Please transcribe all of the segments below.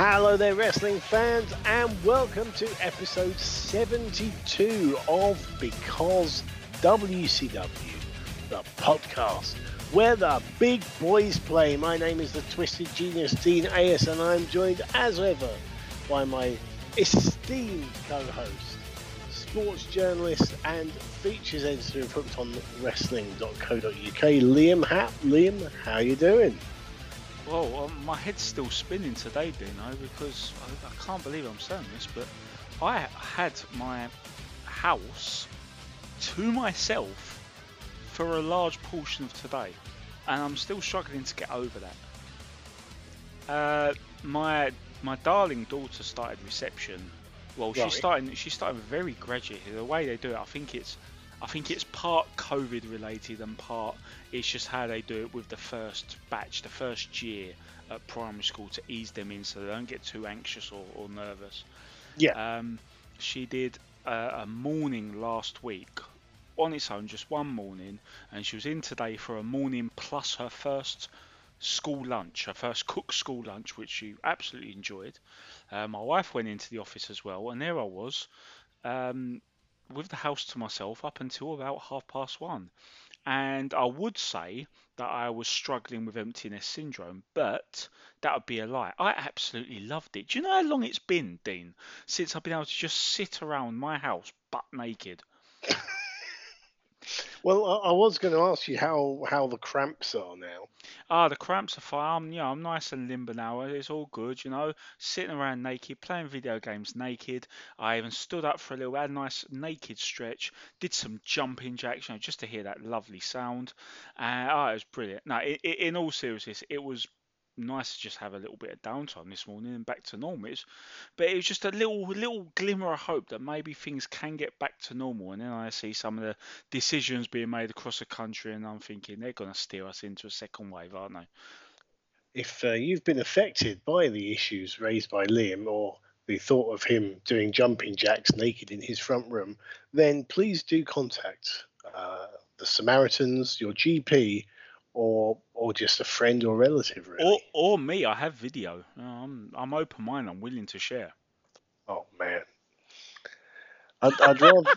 Hello there, wrestling fans, and welcome to episode 72 of Because WCW, the podcast where the big boys play. My name is the Twisted Genius, Dean Ayers, and I'm joined, as ever, by my esteemed co-host, sports journalist and features editor of Hooked on Wrestling.co.uk, Liam Happ. Liam, how you doing? Well, my head's still spinning today, Dino, because I can't believe I'm saying this, but I had my house to myself for a large portion of today, and I'm still struggling to get over that. My darling daughter started reception. Well, right. She's starting very gradually. The way they do it, I think it's part COVID related and part it's just how they do it with the first batch, the first year at primary school to ease them in so they don't get too anxious or nervous. Yeah. She did a morning last week on its own, just one morning, and she was in today for a morning plus her first school lunch, her first cooked school lunch, which she absolutely enjoyed. My wife went into the office as well, and there I was. With the house to myself up until about 1:30, and I would say that I was struggling with emptiness syndrome, but that would be a lie. I absolutely loved it. Do you know how long it's been, Dean, since I've been able to just sit around my house butt naked? Well, I was going to ask you how the cramps are now. The cramps are fine. I'm nice and limber now. It's all good, Sitting around naked, playing video games naked. I even stood up for a little, had a nice naked stretch, did some jumping jacks, just to hear that lovely sound. It was brilliant. No, in all seriousness, it was nice to just have a little bit of downtime this morning and back to normal. But it was just a little glimmer of hope that maybe things can get back to normal. And then I see some of the decisions being made across the country, and I'm thinking they're going to steer us into a second wave, aren't they? If you've been affected by the issues raised by Liam or the thought of him doing jumping jacks naked in his front room, then please do contact the Samaritans, your GP, or just a friend or relative, really. Or me. I have video. I'm open-minded. I'm willing to share. Oh man, I'd rather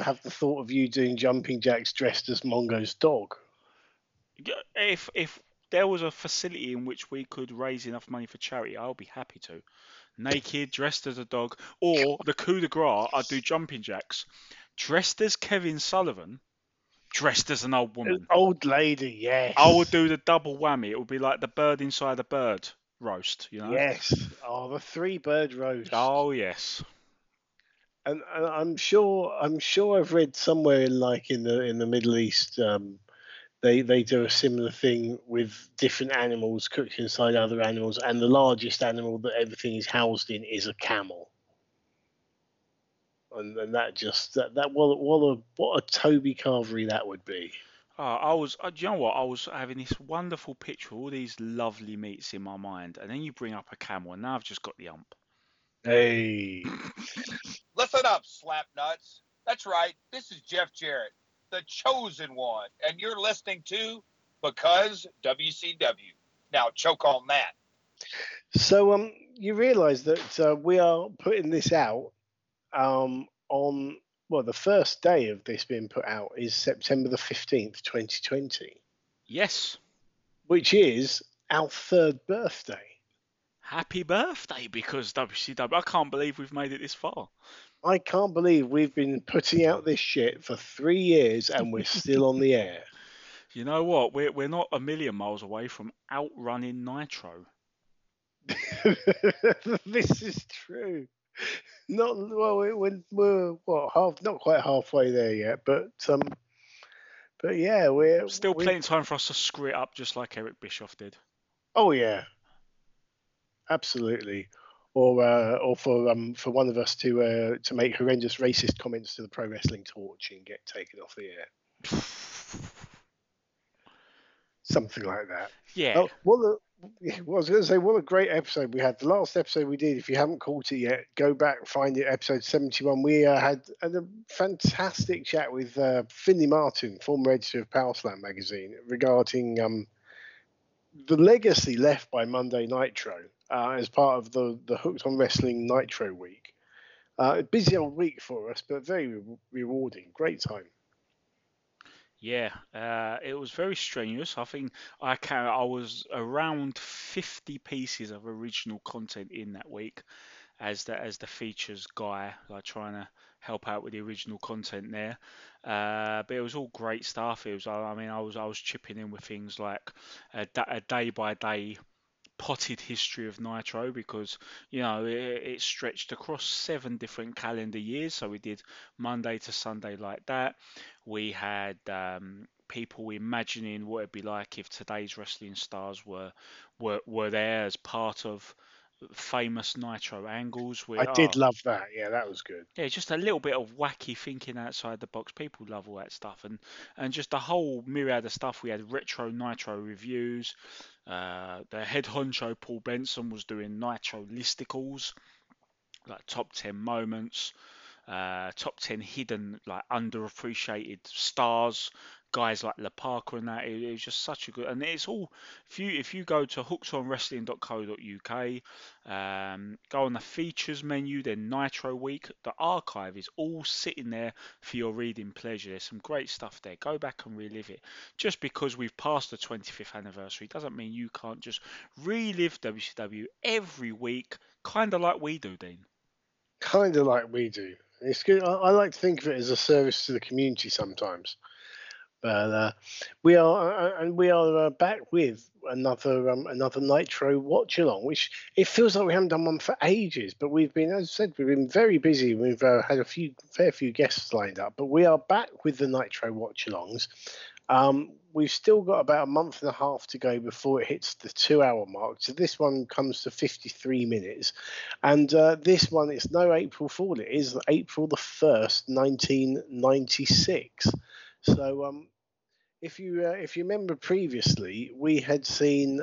have the thought of you doing jumping jacks dressed as Mongo's dog. If there was a facility in which we could raise enough money for charity, I'll be happy to. Naked, dressed as a dog, or the coup de grace, I'd do jumping jacks, dressed as Kevin Sullivan. Dressed as an old woman. An old lady, yes. I would do the double whammy. It would be like the bird inside the bird roast, Yes. Oh, the 3-bird roast. Oh, yes. And I'm sure I've read somewhere in the Middle East, they do a similar thing with different animals cooked inside other animals, and the largest animal that everything is housed in is a camel. And what a Toby Carvery that would be. I was having this wonderful picture of all these lovely meats in my mind, and then you bring up a camel, and now I've just got the ump. Hey, listen up, slap nuts. That's right. This is Jeff Jarrett, the chosen one, and you're listening to Because WCW. Now choke on that. So you realise that we are putting this out. The first day of this being put out is September the 15th, 2020. Yes. Which is our 3rd birthday. Happy birthday, Because WCW. I can't believe we've made it this far. I can't believe we've been putting out this shit for 3 years and we're still on the air. You know what? We're not a million miles away from outrunning Nitro. This is true. Not quite halfway there yet, but yeah, we're still plenty of time for us to screw it up just like Eric Bischoff did. Oh yeah, Absolutely. Or for one of us to make horrendous racist comments to the Pro Wrestling Torch and get taken off the air. Something like that. Yeah. Well, I was going to say, what a great episode we had. The last episode we did, if you haven't caught it yet, go back and find it, episode 71. We had a fantastic chat with Finley Martin, former editor of Power Slam magazine, regarding the legacy left by Monday Nitro as part of the Hooked on Wrestling Nitro week. A busy old week for us, but very rewarding. Great time. Yeah, it was very strenuous. I think I was around 50 pieces of original content in that week as the features guy, like trying to help out with the original content there. But it was all great stuff. It was, I was chipping in with things like a day by day potted history of Nitro, because it stretched across 7 different calendar years. So we did Monday to Sunday like that. We had people imagining what it'd be like if today's wrestling stars were there as part of famous Nitro angles. I did love that. Yeah, that was good. Yeah, just a little bit of wacky thinking outside the box. People love all that stuff, and just a whole myriad of stuff. We had retro Nitro reviews. The head honcho Paul Benson was doing Nitro listicles, like top 10 moments, top 10 hidden, like underappreciated stars, guys like LaParca and that. It was just such a good, and it's all, if you go to hookedonwrestling.co.uk, go on the features menu, then Nitro Week, the archive is all sitting there for your reading pleasure. There's some great stuff there. Go back and relive it. Just because we've passed the 25th anniversary doesn't mean you can't just relive WCW every week, kind of like we do, Dean. Kind of like we do. It's good. I like to think of it as a service to the community sometimes. But we are back with another Nitro watch along, which it feels like we haven't done one for ages. But we've been, as I said, we've been very busy. We've had a fair few guests lined up. But we are back with the Nitro watch alongs. We've still got about a month and a half to go before it hits the 2-hour mark. So this one comes to 53 minutes, and this one is no April Fool. It is April the 1st, 1996. So if you remember previously, we had seen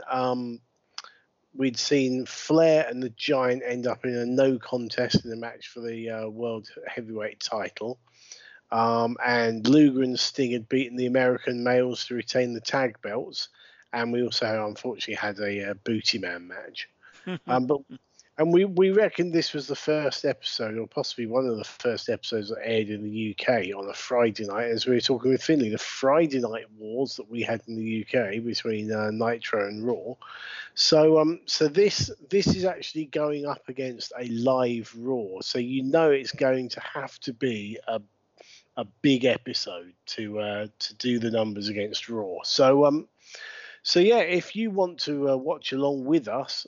we'd seen Flair and the Giant end up in a no contest in a match for the World Heavyweight title, and Luger and Sting had beaten the American Males to retain the tag belts, and we also unfortunately had a Booty Man match, but we reckoned this was the first episode, or possibly one of the first episodes that aired in the UK on a Friday night, as we were talking with Finley, the Friday night wars that we had in the UK between Nitro and Raw. So so this is actually going up against a live Raw. So it's going to have to be a big episode to do the numbers against Raw. So so yeah, if you want to watch along with us,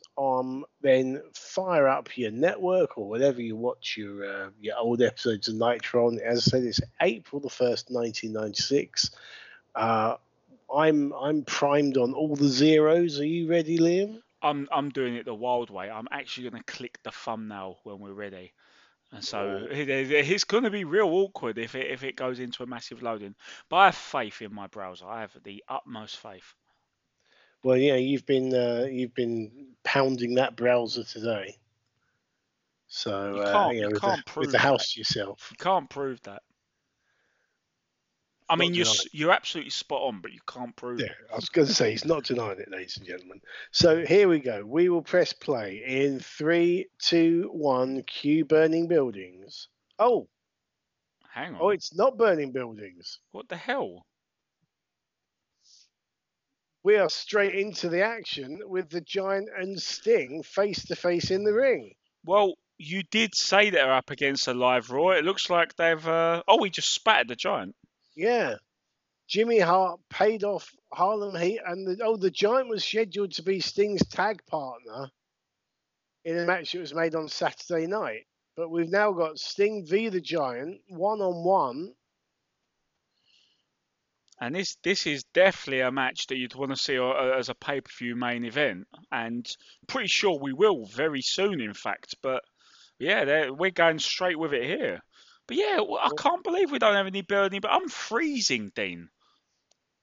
then fire up your network or whatever you watch your old episodes of Nitro on. As I said, it's April the 1st, 1996. I'm primed on all the zeros. Are you ready, Liam? I'm doing it the wild way. I'm actually going to click the thumbnail when we're ready. And so it's going to be real awkward if it goes into a massive loading. But I have faith in my browser. I have the utmost faith. Well, yeah, you've been pounding that browser today, so with the house yourself. You can't prove that. I mean, you're absolutely spot on, but you can't prove it. Yeah, I was going to say he's not denying it, ladies and gentlemen. So here we go. We will press play in 3, 2, 1. Cue burning buildings. Oh, hang on. Oh, it's not burning buildings. What the hell? We are straight into the action with the Giant and Sting face-to-face in the ring. Well, you did say they're up against a live Raw. It looks like they've... Oh, he just spattered the Giant. Yeah. Jimmy Hart paid off Harlem Heat, and the Giant was scheduled to be Sting's tag partner in a match that was made on Saturday night. But we've now got Sting v. the Giant, one-on-one. And this is definitely a match that you'd want to see as a pay-per-view main event. And pretty sure we will very soon, in fact. But, yeah, we're going straight with it here. But, yeah, I can't believe we don't have any burning. But I'm freezing, Dean.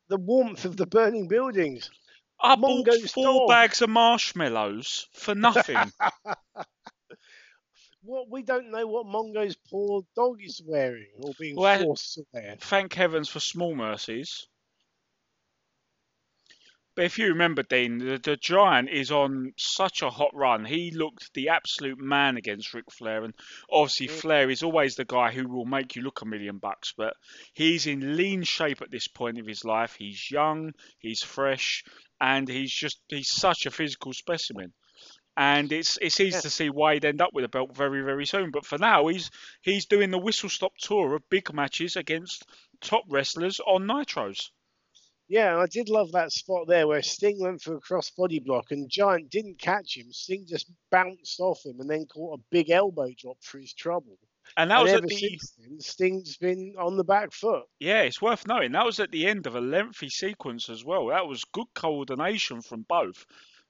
The warmth of the burning buildings. I bought four bags of marshmallows for nothing. What, we don't know what Mongo's poor dog is wearing or being forced to wear. Thank heavens for small mercies. But if you remember, Dean, the Giant is on such a hot run. He looked the absolute man against Ric Flair. And obviously, Flair is always the guy who will make you look $1,000,000. But he's in lean shape at this point of his life. He's young, he's fresh, and he's such a physical specimen. And it's easy to see why he'd end up with a belt very, very soon. But for now, he's doing the whistle-stop tour of big matches against top wrestlers on Nitros. Yeah, I did love that spot there where Sting went for a cross-body block and Giant didn't catch him. Sting just bounced off him and then caught a big elbow drop for his trouble. And that was ever since then, Sting's been on the back foot. Yeah, it's worth noting. That was at the end of a lengthy sequence as well. That was good coordination from both.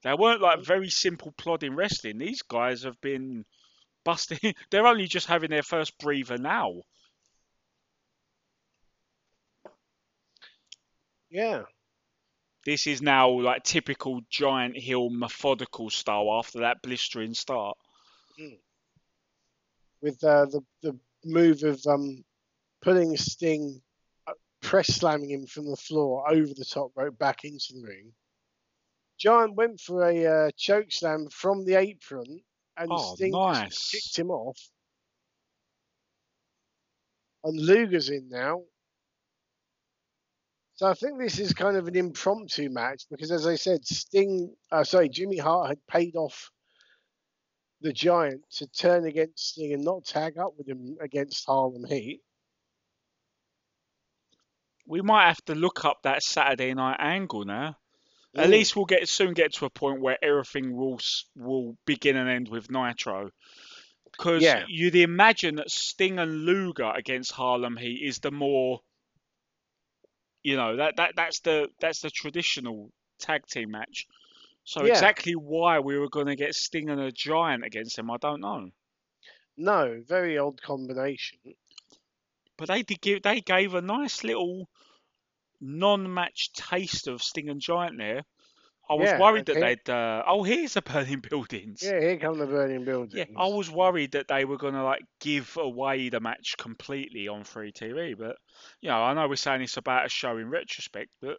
They weren't like very simple plodding wrestling. These guys have been busting. They're only just having their first breather now. Yeah. This is now like typical Giant heel methodical style after that blistering start. Mm. With the move of putting Sting, press slamming him from the floor over the top rope back into the ring. Giant went for a choke slam from the apron, and Sting kicked him off. And Luger's in now. So I think this is kind of an impromptu match because, as I said, Jimmy Hart had paid off the Giant to turn against Sting and not tag up with him against Harlem Heat. We might have to look up that Saturday night angle now. At least we'll soon get to a point where everything will begin and end with Nitro. Because you'd imagine that Sting and Luger against Harlem Heat is the more, that's the traditional tag team match. So exactly why we were going to get Sting and a Giant against them, I don't know. No, very odd combination. But they gave a nice little non-match taste of Sting and Giant there. I was worried that they'd... here's the burning buildings. Yeah, here come the burning buildings. Yeah, I was worried that they were going to give away the match completely on free TV. But, I know we're saying it's about a show in retrospect, but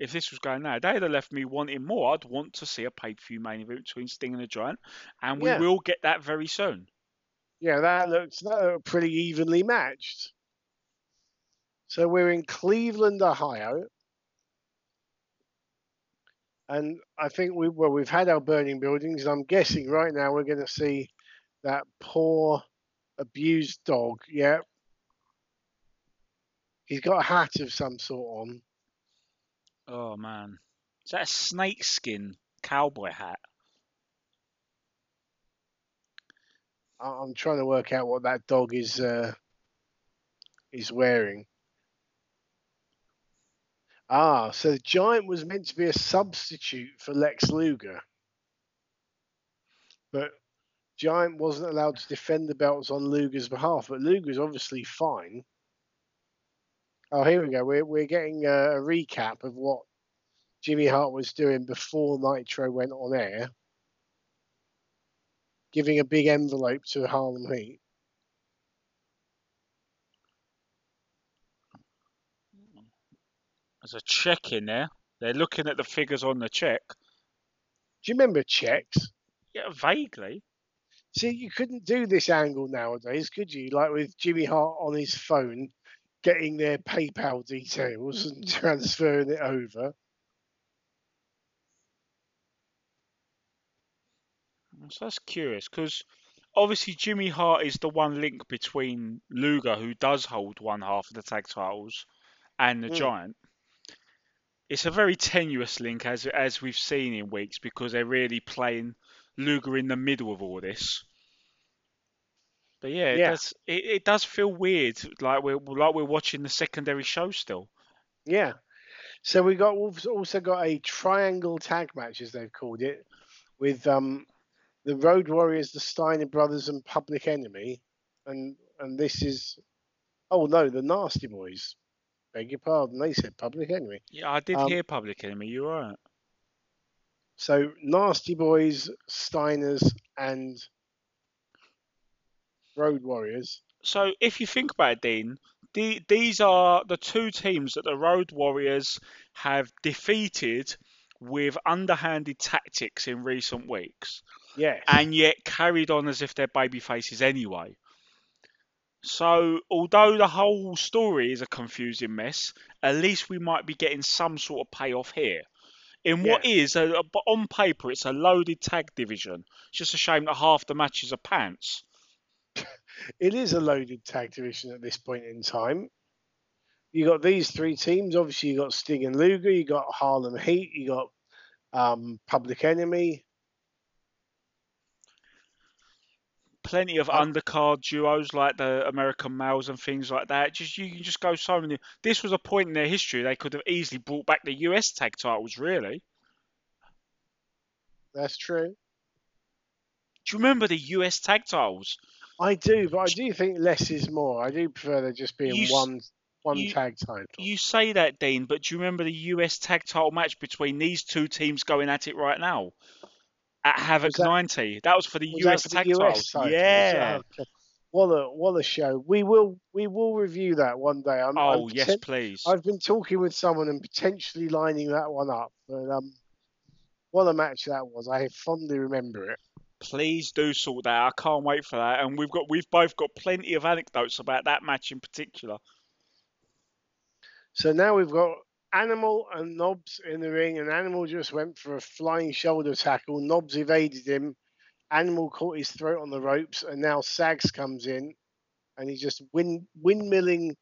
if this was going now, they'd have left me wanting more. I'd want to see a pay-per-view main event between Sting and the Giant, and we will get that very soon. Yeah, that looked pretty evenly matched. So we're in Cleveland, Ohio. And I think we've had our burning buildings. I'm guessing right now we're going to see that poor, abused dog. Yeah. He's got a hat of some sort on. Oh, man. Is that a snakeskin cowboy hat? I'm trying to work out what that dog is wearing. So the Giant was meant to be a substitute for Lex Luger. But Giant wasn't allowed to defend the belts on Luger's behalf. But Luger's obviously fine. Oh, here we go. We're getting a recap of what Jimmy Hart was doing before Nitro went on air. Giving a big envelope to Harlem Heat. There's a check in there. They're looking at the figures on the check. Do you remember checks? Yeah, vaguely. See, you couldn't do this angle nowadays, could you? Like with Jimmy Hart on his phone, getting their PayPal details and transferring it over. So that's curious, because obviously Jimmy Hart is the one link between Luger, who does hold one half of the tag titles, and the Giant. It's a very tenuous link, as we've seen in weeks, because they're really playing Luger in the middle of all this. But it does feel weird, like we're watching the secondary show still. Yeah, So we got also got a triangle tag match, as they've called it, with the Road Warriors, the Steiner Brothers, and Public Enemy, and this is, oh no, the Nasty Boys. Beg your pardon. They said Public Enemy. Yeah, I did hear Public Enemy. You're right. So Nasty Boys, Steiners, and Road Warriors. So if you think about it, Dean, these are the two teams that the Road Warriors have defeated with underhanded tactics in recent weeks. Yeah. And yet carried on as if they're baby faces anyway. So although the whole story is a confusing mess, at least we might be getting some sort of payoff here. In what is, on paper, it's a loaded tag division. It's just a shame that half the matches are pants. It is a loaded tag division at this point in time. You got these three teams. Obviously, you got Sting and Luger. You got Harlem Heat. You got Public Enemy. Plenty of undercard duos like the American Males and things like that. Just you can just go so many. This was a point in their history they could have easily brought back the US tag titles. Really, that's true. Do you remember the US tag titles? I do, but I do think less is more. I do prefer there just being one tag title. You say that, Dean, but do you remember the US tag title match between these two teams going at it right now at Havoc 90? That was for the US tag titles. Yeah. What a show. We will review that one day. Yes, please. I've been talking with someone and potentially lining that one up. But what a match that was. I fondly remember it. Please do sort that. I can't wait for that. And we've both got plenty of anecdotes about that match in particular. So now we've got Animal and Knobbs in the ring, and Animal just went for a flying shoulder tackle. Knobbs evaded him. Animal caught his throat on the ropes, and now Sags comes in, and he's just windmilling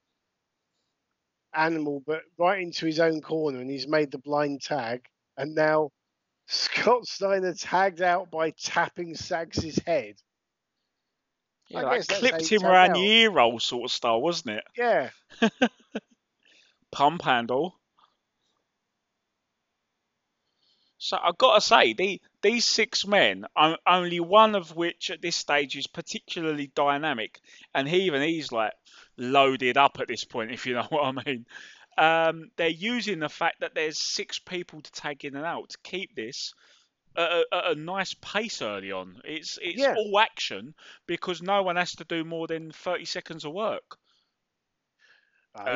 Animal, but right into his own corner, and he's made the blind tag. And now Scott Steiner tagged out by tapping Sags' head. Yeah, I guess clipped him around the ear roll sort of style, wasn't it? Yeah. Pump handle. So I've got to say, these six men, only one of which at this stage is particularly dynamic, and he's like loaded up at this point, if you know what I mean. They're using the fact that there's six people to tag in and out to keep this at a nice pace early on. It's all action because no one has to do more than 30 seconds of work.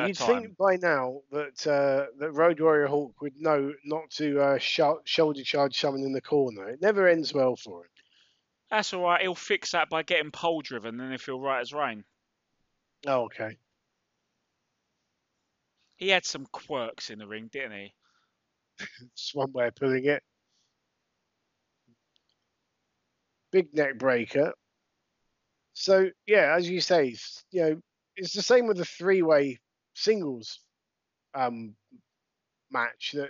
You'd think by now that Road Warrior Hawk would know not to shoulder charge someone in the corner. It never ends well for him. That's all right. He'll fix that by getting pole driven, and he'll feel right as rain. Oh, okay. He had some quirks in the ring, didn't he? Just one way of putting it. Big neck breaker. So, yeah, as you say, you know, it's the same with the three-way singles match that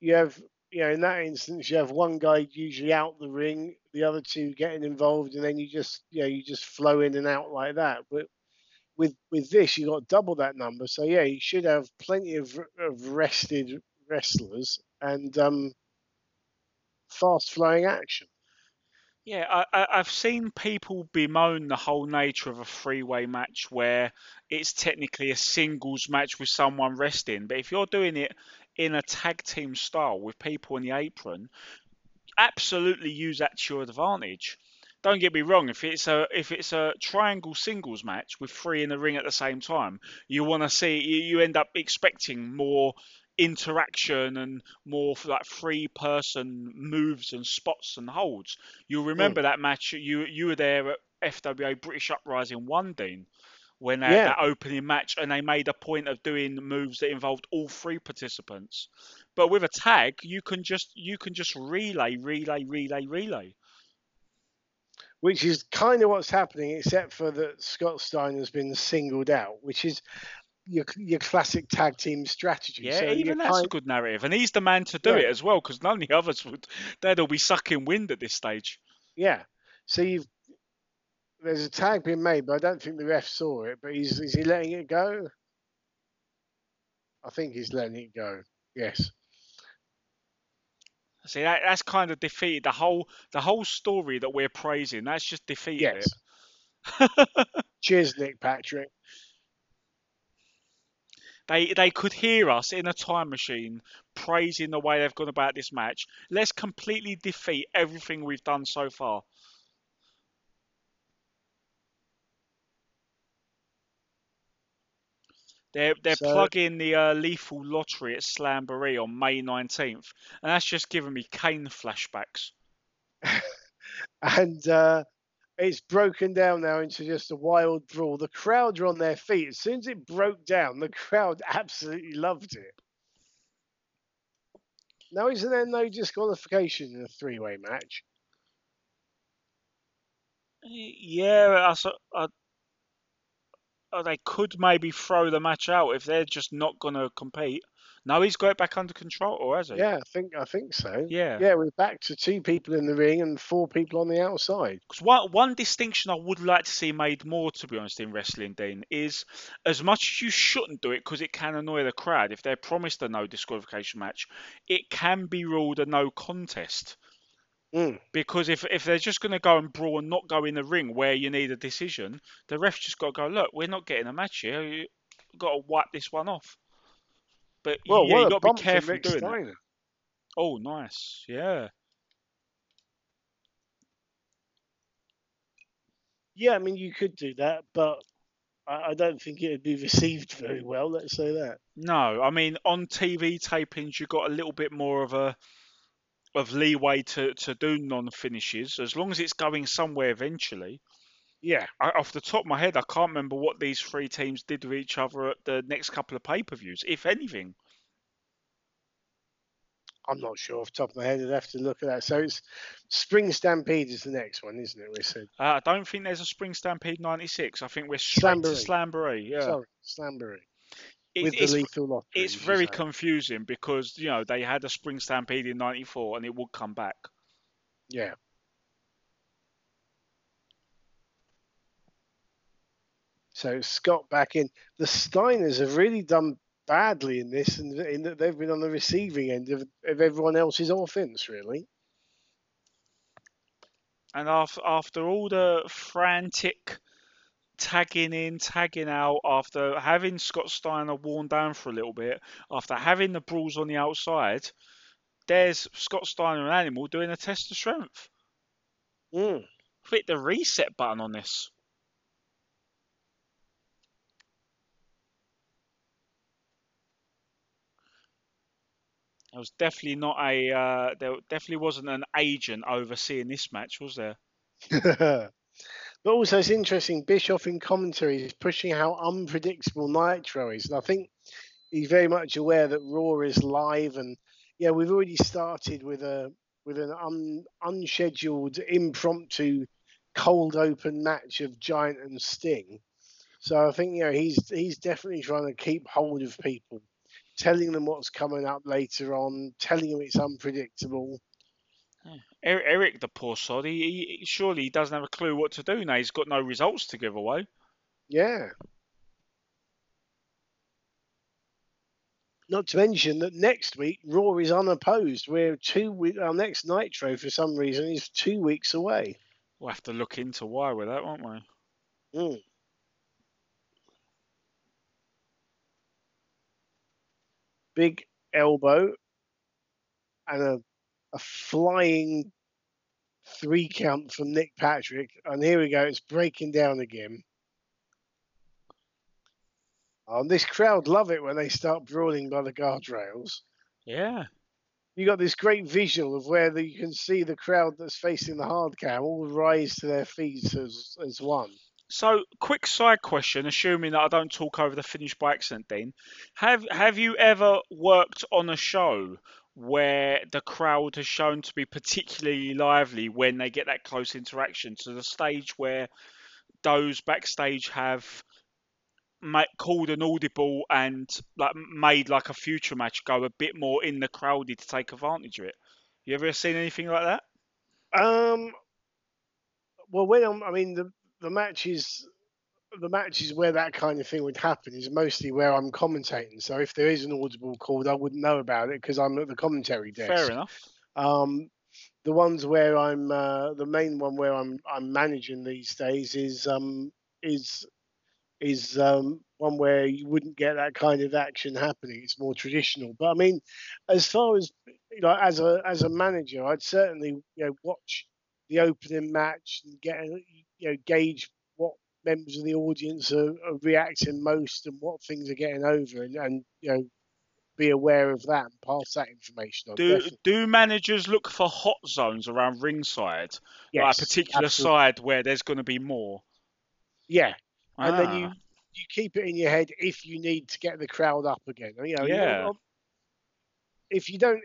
you have, you know, in that instance, you have one guy usually out the ring, the other two getting involved, and then you just flow in and out like that. But with this, you got double that number. So yeah, you should have plenty of rested wrestlers and fast-flowing action. Yeah, I've seen people bemoan the whole nature of a three-way match where it's technically a singles match with someone resting. But if you're doing it in a tag team style with people in the apron, absolutely use that to your advantage. Don't get me wrong, if it's a triangle singles match with three in the ring at the same time, you want to see, you end up expecting more interaction and more like three person moves and spots and holds. You'll remember that match. You were there at FWA British Uprising 1, Dean, when they had that opening match, and they made a point of doing moves that involved all three participants. But with a tag, you can just relay, which is kind of what's happening, except for that Scott Steiner has been singled out, which is your classic tag team strategy. Yeah, so even that's a good narrative, and he's the man to do it as well, because none of the others would. They'll be sucking wind at this stage. Yeah, so there's a tag being made, but I don't think the ref saw it. But is he letting it go? I think he's letting it go. Yes. See, that's kind of defeated the whole story that we're praising. That's just defeated it. Cheers, Nick Patrick. They could hear us in a time machine praising the way they've gone about this match. Let's completely defeat everything we've done so far. They're plugging the Lethal Lottery at Slamboree on May 19th, and that's just giving me Kane flashbacks. And it's broken down now into just a wild brawl. The crowd are on their feet. As soon as it broke down, the crowd absolutely loved it. Now, isn't there no disqualification in a three-way match? Yeah, they could maybe throw the match out if they're just not going to compete. No, he's got it back under control, or has he? Yeah, I think so. Yeah, we're back to two people in the ring and four people on the outside. Because one distinction I would like to see made more, to be honest, in wrestling, Dean, is as much as you shouldn't do it because it can annoy the crowd, if they're promised a no disqualification match, it can be ruled a no contest. Mm. Because if they're just going to go and brawl and not go in the ring where you need a decision, the ref's just got to go, look, we're not getting a match here. You've got to wipe this one off. But well, yeah, you've got to be careful doing it. Oh, nice. Yeah. Yeah, I mean, you could do that, but I don't think it would be received very well, let's say that. No, I mean, on TV tapings, you've got a little bit more of leeway to do non-finishes, as long as it's going somewhere eventually. Yeah. Off the top of my head, I can't remember what these three teams did with each other at the next couple of pay-per-views, if anything. I'm not sure off the top of my head. I'd have to look at that. So it's Spring Stampede is the next one, isn't it? We said. I don't think there's a Spring Stampede 96. I think we're straight to Slamboree. Yeah. Sorry, Slamboree. It's very confusing because, you know, they had a Spring Stampede in 94 and it would come back. Yeah. So Scott back in. The Steiners have really done badly in this, and in that they've been on the receiving end of everyone else's offense, really. And after all the frantic tagging in, tagging out, after having Scott Steiner worn down for a little bit, after having the brawls on the outside, there's Scott Steiner and Animal doing a test of strength. Mm. Hit the reset button on this. There was definitely not a. There definitely wasn't an agent overseeing this match, was there? But also, it's interesting. Bischoff in commentary is pushing how unpredictable Nitro is, and I think he's very much aware that Raw is live, and yeah, we've already started with an unscheduled, impromptu, cold open match of Giant and Sting. So I think, you know, he's definitely trying to keep hold of people, telling them what's coming up later on, telling them it's unpredictable. Eric, the poor sod, he surely doesn't have a clue what to do now. He's got no results to give away. Yeah. Not to mention that next week, Raw is unopposed. Our next Nitro, for some reason, is 2 weeks away. We'll have to look into why with that, won't we? Mm. Big elbow and a flying three count from Nick Patrick. And here we go. It's breaking down again. Oh, this crowd love it when they start brawling by the guardrails. Yeah. You got this great visual of where you can see the crowd that's facing the hard cam all rise to their feet as one. So, quick side question, assuming that I don't talk over the finish by accident, Dean. Have you ever worked on a show where the crowd has shown to be particularly lively when they get that close interaction to the stage where those backstage have called an audible and made a future match go a bit more in the crowdy to take advantage of it? You ever seen anything like that? Well, when I mean the matches the matches where that kind of thing would happen is mostly where I'm commentating. So if there is an audible called, I wouldn't know about it because I'm at the commentary desk. Fair enough. The ones where I'm the main one where I'm managing these days is one where you wouldn't get that kind of action happening. It's more traditional. But I mean, as far as you know, as a manager, I'd certainly watch the opening match and get gauge what members of the audience are reacting most and what things are getting over, and be aware of that and pass that information on. Do managers look for hot zones around ringside? Yes, like a particular absolutely. Side where there's going to be more? Yeah. And then you keep it in your head if you need to get the crowd up again. If you don't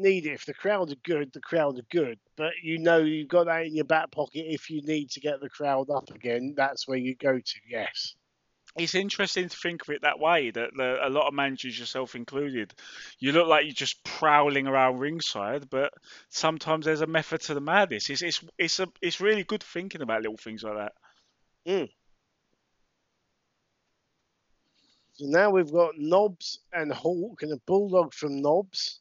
need it, if the crowd are good, the crowd are good. But you've got that in your back pocket if you need to get the crowd up again. That's where you go to. Yes. It's interesting to think of it that way, that a lot of managers, yourself included, you look like you're just prowling around ringside, but sometimes there's a method to the madness. It's really good thinking about little things like that. Mm. So now we've got Knobbs and Hulk and a bulldog from Knobbs.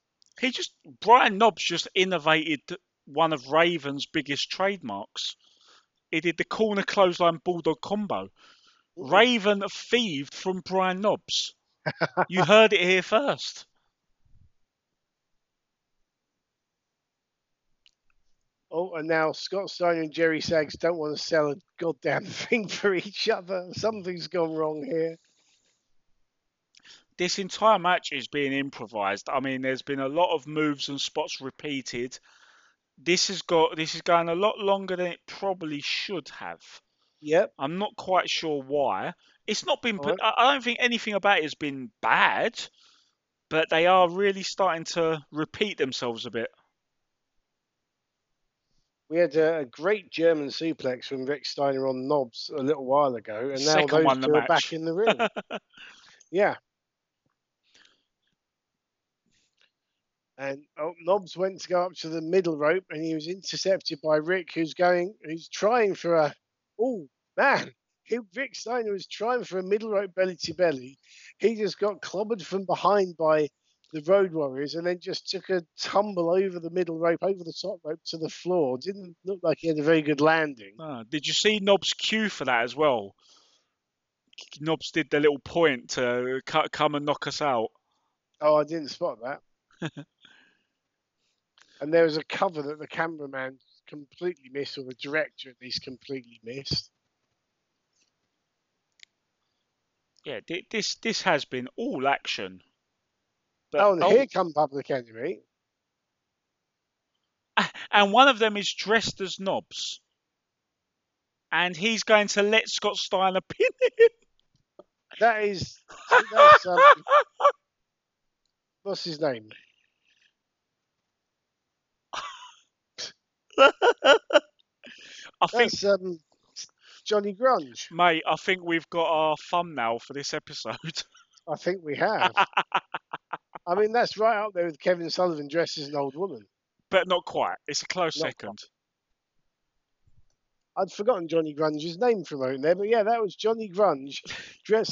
Brian Knobbs just innovated one of Raven's biggest trademarks. He did the corner clothesline bulldog combo. Raven thieved from Brian Knobbs. You heard it here first. Oh, and now Scott Steiner and Jerry Sags don't want to sell a goddamn thing for each other. Something's gone wrong here. This entire match is being improvised. I mean, there's been a lot of moves and spots repeated. This is going a lot longer than it probably should have. Yep. I'm not quite sure why. It's not been... Right. I don't think anything about it has been bad, but they are really starting to repeat themselves a bit. We had a great German suplex from Rick Steiner on Knobbs a little while ago, and now those two are back in the ring. Yeah. And Knobbs went to go up to the middle rope, and he was intercepted by Rick, who's trying for a... Oh, man, Rick Steiner was trying for a middle rope belly-to-belly. He just got clobbered from behind by the Road Warriors and then just took a tumble over the middle rope, over the top rope to the floor. Didn't look like he had a very good landing. Did you see Knobbs' cue for that as well? Knobbs did the little point to come and knock us out. Oh, I didn't spot that. And there was a cover that the cameraman... completely missed, or the director at least completely missed. Yeah, this has been all action. But here come Public Enemy, and one of them is dressed as Knobbs, and he's going to let Scott Steiner pin him. That's what's his name? I think Johnny Grunge. Mate, I think we've got our thumbnail for this episode. I think we have. I mean, that's right up there with Kevin Sullivan dressed as an old woman. But not quite. It's a close second. I'd forgotten Johnny Grunge's name from out there, but yeah, that was Johnny Grunge. Dressed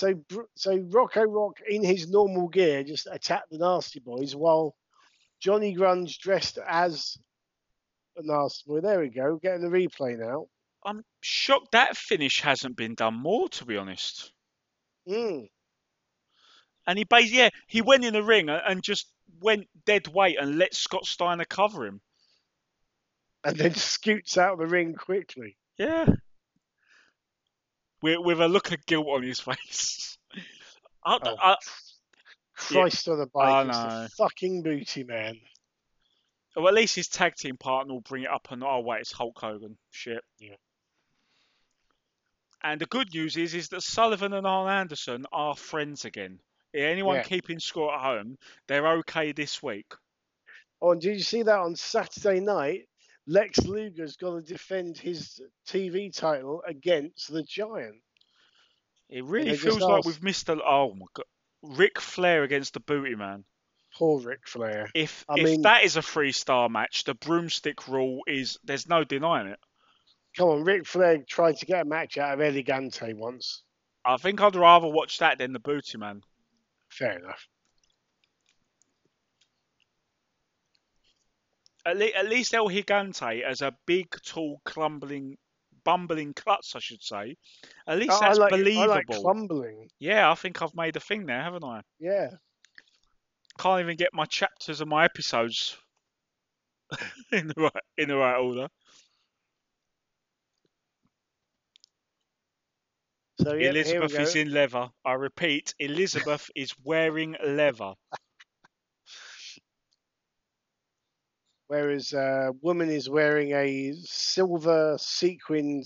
so Rocco Rock, in his normal gear, just attacked the Nasty Boys, while Johnny Grunge dressed as... Nasty Boy. There we go. Getting the replay now. I'm shocked that finish hasn't been done more, to be honest. Mm. And he went in the ring and just went dead weight and let Scott Steiner cover him. And then scoots out of the ring quickly. Yeah. With a look of guilt on his face. On a bike. It's the fucking Booty Man. Well, at least his tag team partner will bring it up and, oh, wait, it's Hulk Hogan. Shit. Yeah. And the good news is that Sullivan and Arn Anderson are friends again. Anyone keeping score at home, they're okay this week. Oh, and did you see that on Saturday night? Lex Luger's got to defend his TV title against the Giant. It really feels like we've missed oh, my God. Ric Flair against the Booty Man. Poor Ric Flair. If that is a 3-star match, the broomstick rule is... There's no denying it. Come on, Ric Flair tried to get a match out of El Gigante once. I think I'd rather watch that than the Booty Man. Fair enough. At least El Gigante, as a big, tall, bumbling klutz, I should say. At least that's believable. I like clumbling. Yeah, I think I've made a thing there, haven't I? Yeah. Can't even get my chapters and my episodes in the right order. So, yeah, Elizabeth is in leather. I repeat, Elizabeth is wearing leather. Whereas Woman is wearing a silver sequined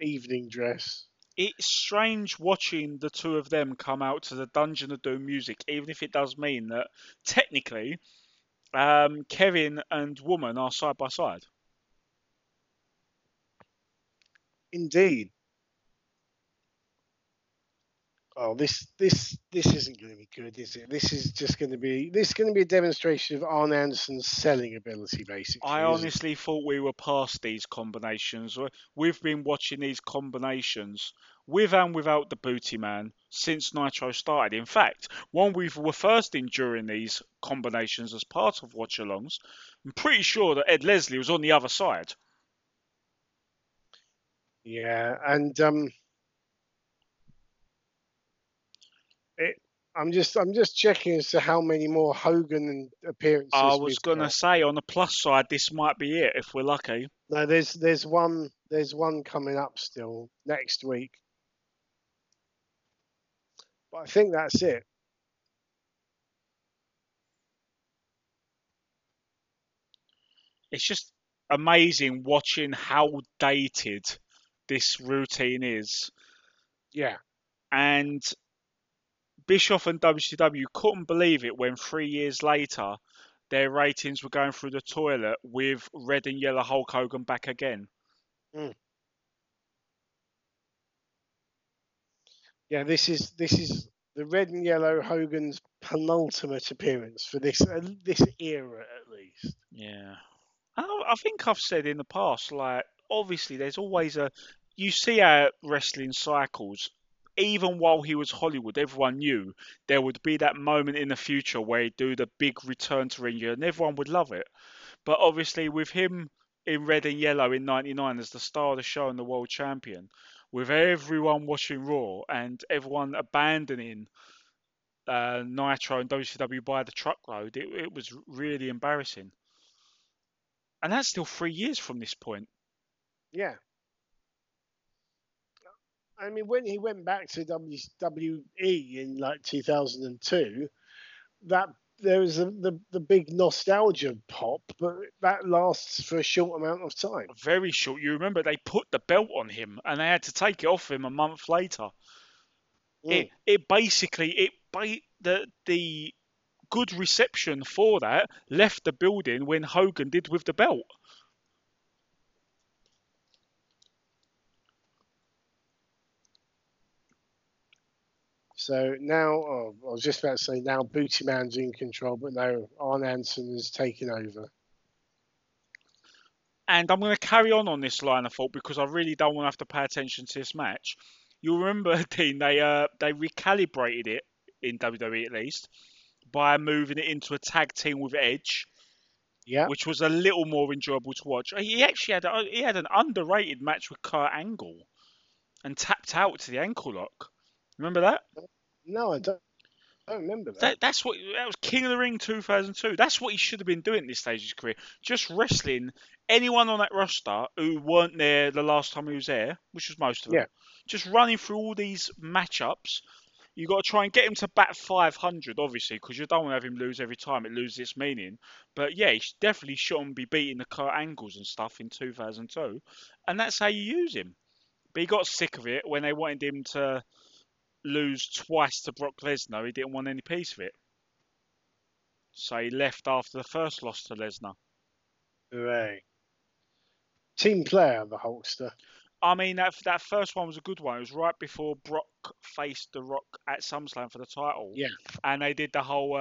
evening dress. It's strange watching the two of them come out to the Dungeon of Doom music, even if it does mean that technically Kevin and Woman are side by side. Indeed. Oh, this isn't going to be good, is it? This is going to be a demonstration of Arn Anderson's selling ability, basically. I honestly thought we were past these combinations. We've been watching these combinations with and without the Booty Man since Nitro started. In fact, one we were first in during these combinations as part of watch-alongs. I'm pretty sure that Ed Leslie was on the other side. Yeah, and I'm just checking as to how many more Hogan appearances. I was gonna say, on the plus side, this might be it if we're lucky. No, there's one coming up still next week, but I think that's it. It's just amazing watching how dated this routine is. Yeah, and Bischoff and WCW couldn't believe it when 3 years later their ratings were going through the toilet with Red and Yellow Hulk Hogan back again. Mm. Yeah, this is the Red and Yellow Hogan's penultimate appearance for this era, at least. Yeah, I think I've said in the past, like, obviously there's always you see our wrestling cycles. Even while he was Hollywood, everyone knew there would be that moment in the future where he'd do the big return to ring, and everyone would love it. But obviously with him in Red and Yellow in 99 as the star of the show and the world champion, with everyone watching Raw and everyone abandoning Nitro and WCW by the truckload, it was really embarrassing. And that's still 3 years from this point. Yeah. I mean, when he went back to WWE in like 2002, that there was the big nostalgia pop, but that lasts for a short amount of time. Very short. You remember they put the belt on him and they had to take it off him a month later. Mm. It basically the good reception for that left the building when Hogan did with the belt. So now, I was just about to say, now Booty Man's in control, but no, Arn Anderson is taking over. And I'm going to carry on this line of thought because I really don't want to have to pay attention to this match. You'll remember, Dean, they recalibrated it, in WWE at least, by moving it into a tag team with Edge, yeah, which was a little more enjoyable to watch. He actually had an underrated match with Kurt Angle and tapped out to the ankle lock. Remember that? No, I don't remember that. That was King of the Ring 2002. That's what he should have been doing at this stage of his career. Just wrestling anyone on that roster who weren't there the last time he was there, which was most of them. Just running through all these matchups. You've got to try and get him to bat 500, obviously, because you don't want to have him lose every time. It loses its meaning. But yeah, he definitely shouldn't be beating the Kurt Angles and stuff in 2002. And that's how you use him. But he got sick of it when they wanted him to lose twice to Brock Lesnar. He didn't want any piece of it, so he left after the first loss to Lesnar. Hooray. Team player, the Hulkster. I mean, that first one was a good one. It was right before Brock faced The Rock at SummerSlam for the title. Yeah. And they did the whole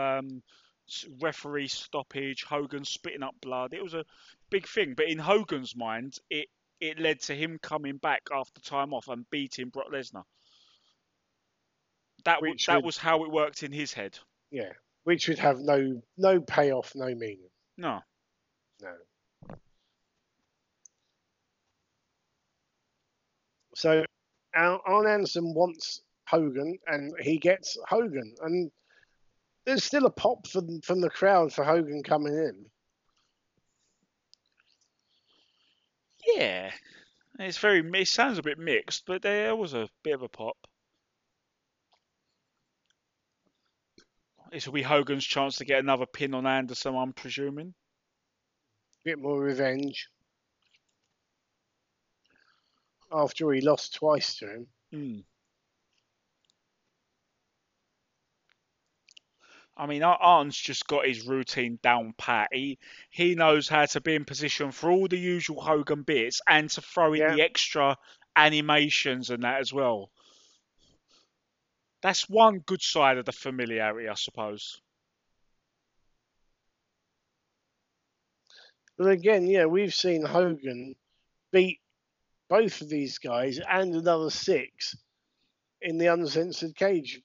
referee stoppage, Hogan spitting up blood. It was a big thing, but in Hogan's mind, it it led to him coming back after time off and beating Brock Lesnar. That was how it worked in his head. Yeah, which would have no payoff, no meaning. No. So Arn Anderson wants Hogan, and he gets Hogan, and there's still a pop from the crowd for Hogan coming in. Yeah, it's it sounds a bit mixed, but there was a bit of a pop. This will be Hogan's chance to get another pin on Anderson, I'm presuming. Bit more revenge. After he lost twice to him. I mean, Arn's just got his routine down pat. He knows how to be in position for all the usual Hogan bits and to throw in the extra animations and that as well. That's one good side of the familiarity, I suppose. But again, we've seen Hogan beat both of these guys and another six in the Uncensored Cage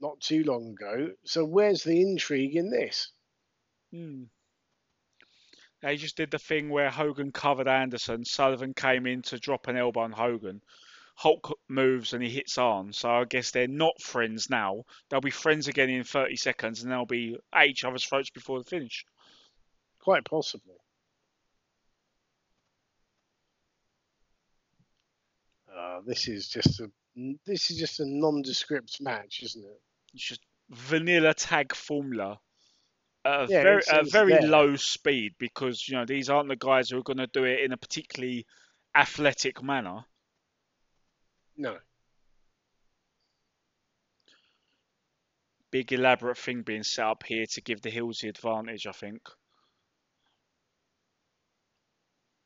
not too long ago. So where's the intrigue in this? They just did the thing where Hogan covered Anderson. Sullivan came in to drop an elbow on Hogan. Hulk moves and he hits Arn. So I guess they're not friends now. They'll be friends again in 30 seconds and they'll be at each other's throats before the finish. Quite possibly. This is just a nondescript match, isn't it? It's just vanilla tag formula at a very low speed, because these aren't the guys who are going to do it in a particularly athletic manner. No. Big elaborate thing being set up here to give the heels the advantage, I think.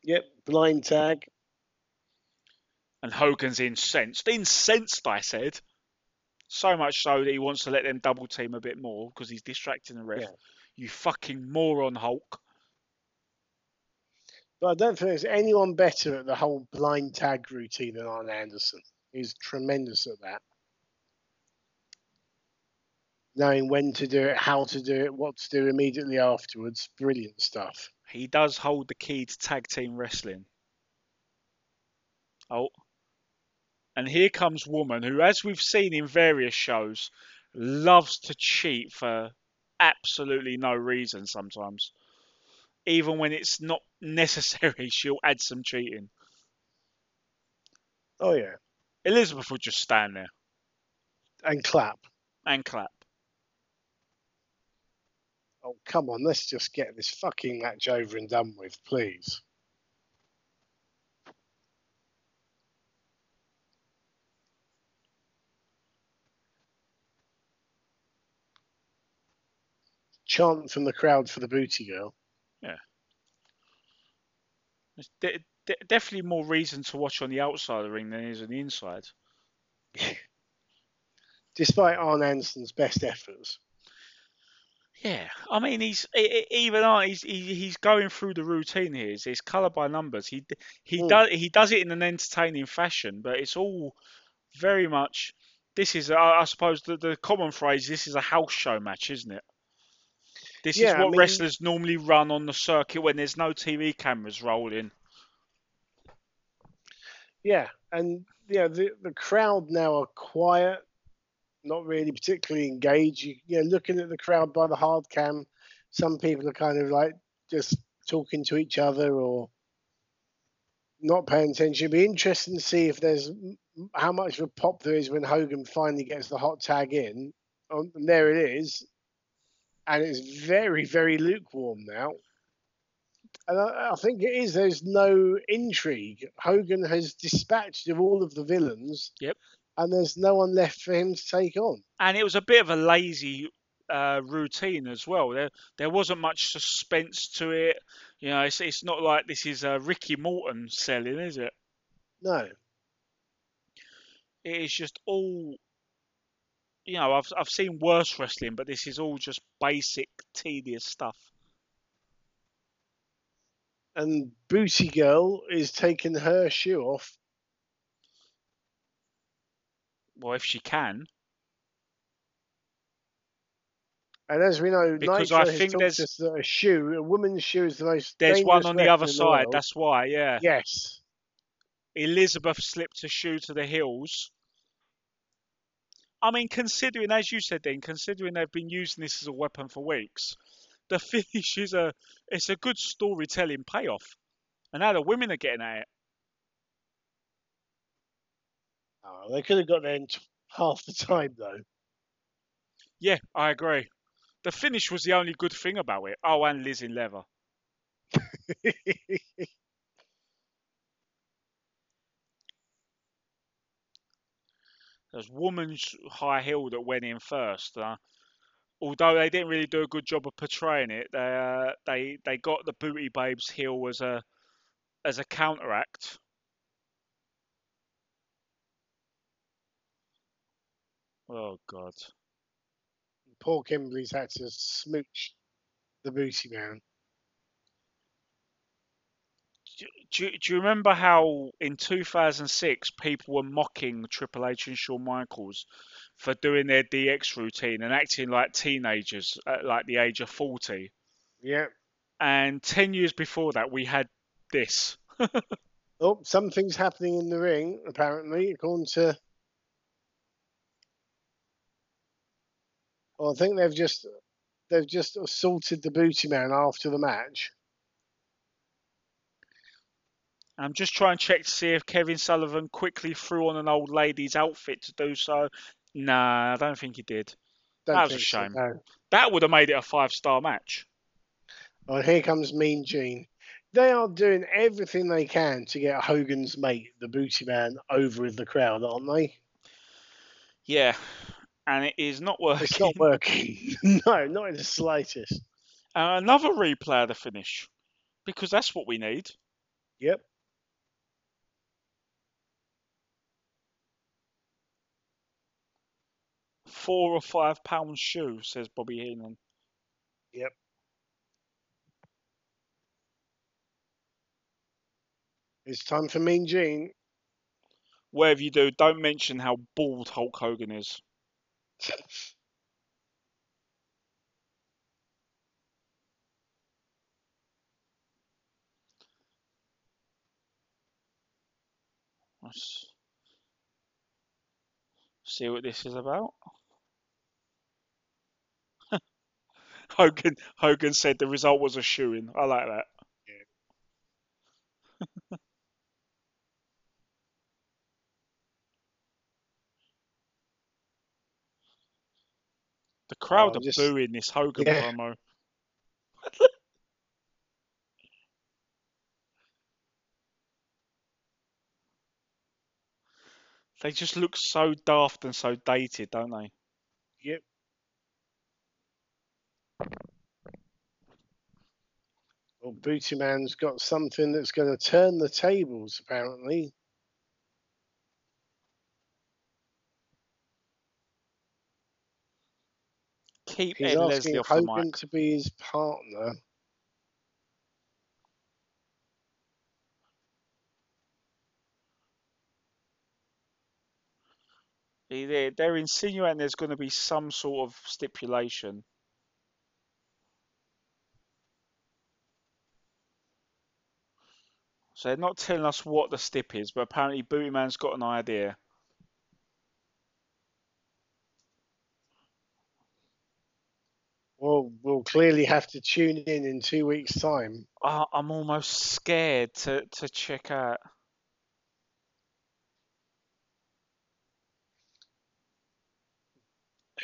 Yep, blind tag. And Hogan's incensed. Incensed, I said. So much so that he wants to let them double team a bit more because he's distracting the ref. Yeah. You fucking moron, Hulk. But I don't think there's anyone better at the whole blind tag routine than Arn Anderson. He's tremendous at that. Knowing when to do it, how to do it, what to do immediately afterwards. Brilliant stuff. He does hold the key to tag team wrestling. Oh. And here comes Woman, who, as we've seen in various shows, loves to cheat for absolutely no reason sometimes. Even when it's not necessary, she'll add some cheating. Oh, yeah. Elizabeth will just stand there. And clap. And clap. Oh, come on, let's just get this fucking match over and done with, please. Chant from the crowd for the booty girl. Yeah. There's definitely more reason to watch on the outside of the ring than there is on the inside. Despite Arn Anderson's best efforts. Yeah. I mean, he's going through the routine here. It's colour by numbers. He does it in an entertaining fashion, but it's all very much... This is, I suppose, the common phrase, this is a house show match, isn't it? This is what wrestlers normally run on the circuit when there's no TV cameras rolling. Yeah, and the crowd now are quiet, not really particularly engaged. Looking at the crowd by the hard cam, some people are kind of like just talking to each other or not paying attention. It'd be interesting to see if there's how much of a pop there is when Hogan finally gets the hot tag in. Oh, and there it is. And it's very, very lukewarm now. And I think it is. There's no intrigue. Hogan has dispatched of all of the villains. Yep. And there's no one left for him to take on. And it was a bit of a lazy routine as well. There wasn't much suspense to it. It's not like this is Ricky Morton selling, is it? No. It is just all... I've seen worse wrestling, but this is all just basic, tedious stuff. and Booty Girl is taking her shoe off. Well, if she can. And as we know, because Nitro I think there's a shoe, a woman's shoe is the most. There's one on the other side. That's why, yeah. Yes. Elizabeth slipped a shoe to the heels. I mean, considering, as you said, then, considering they've been using this as a weapon for weeks, the finish is a good storytelling payoff. And now the women are getting at it. Oh, they could have got there in half the time, though. Yeah, I agree. The finish was the only good thing about it. Oh, and Liz in leather. There's woman's high heel that went in first. Although they didn't really do a good job of portraying it, they got the Booty Babes heel as a counteract. Oh God! Paul Kimberly's had to smooch the Booty Man. Do you remember how in 2006 people were mocking Triple H and Shawn Michaels for doing their DX routine and acting like teenagers at like the age of 40? Yeah. And 10 years before that, we had this. Oh, something's happening in the ring, apparently, according to... Well, I think they've just assaulted the Booty Man after the match. I'm just trying to check to see if Kevin Sullivan quickly threw on an old lady's outfit to do so. Nah, I don't think he did. That was a shame. So, no. That would have made it a 5-star match. Well, here comes Mean Gene. They are doing everything they can to get Hogan's mate, the Booty Man, over with the crowd, aren't they? Yeah, and it is not working. It's not working. No, not in the slightest. Another replay of the finish, because that's what we need. Yep. £4 or £5 shoe, says Bobby Heenan. Yep. It's time for Mean Gene. Whatever you do, don't mention how bald Hulk Hogan is. Let's see what this is about. Hogan said the result was a shoo-in. I like that. Yeah. The crowd are booing this Hogan promo. They just look so daft and so dated, don't they? Yep. Well, Booty Man's got something that's going to turn the tables, apparently. Keep He's asking Hogan to be his partner. They're insinuating there's going to be some sort of stipulation. So they're not telling us what the stip is, but apparently Booty Man's got an idea. Well, we'll clearly have to tune in 2 weeks' time. I'm almost scared to check out.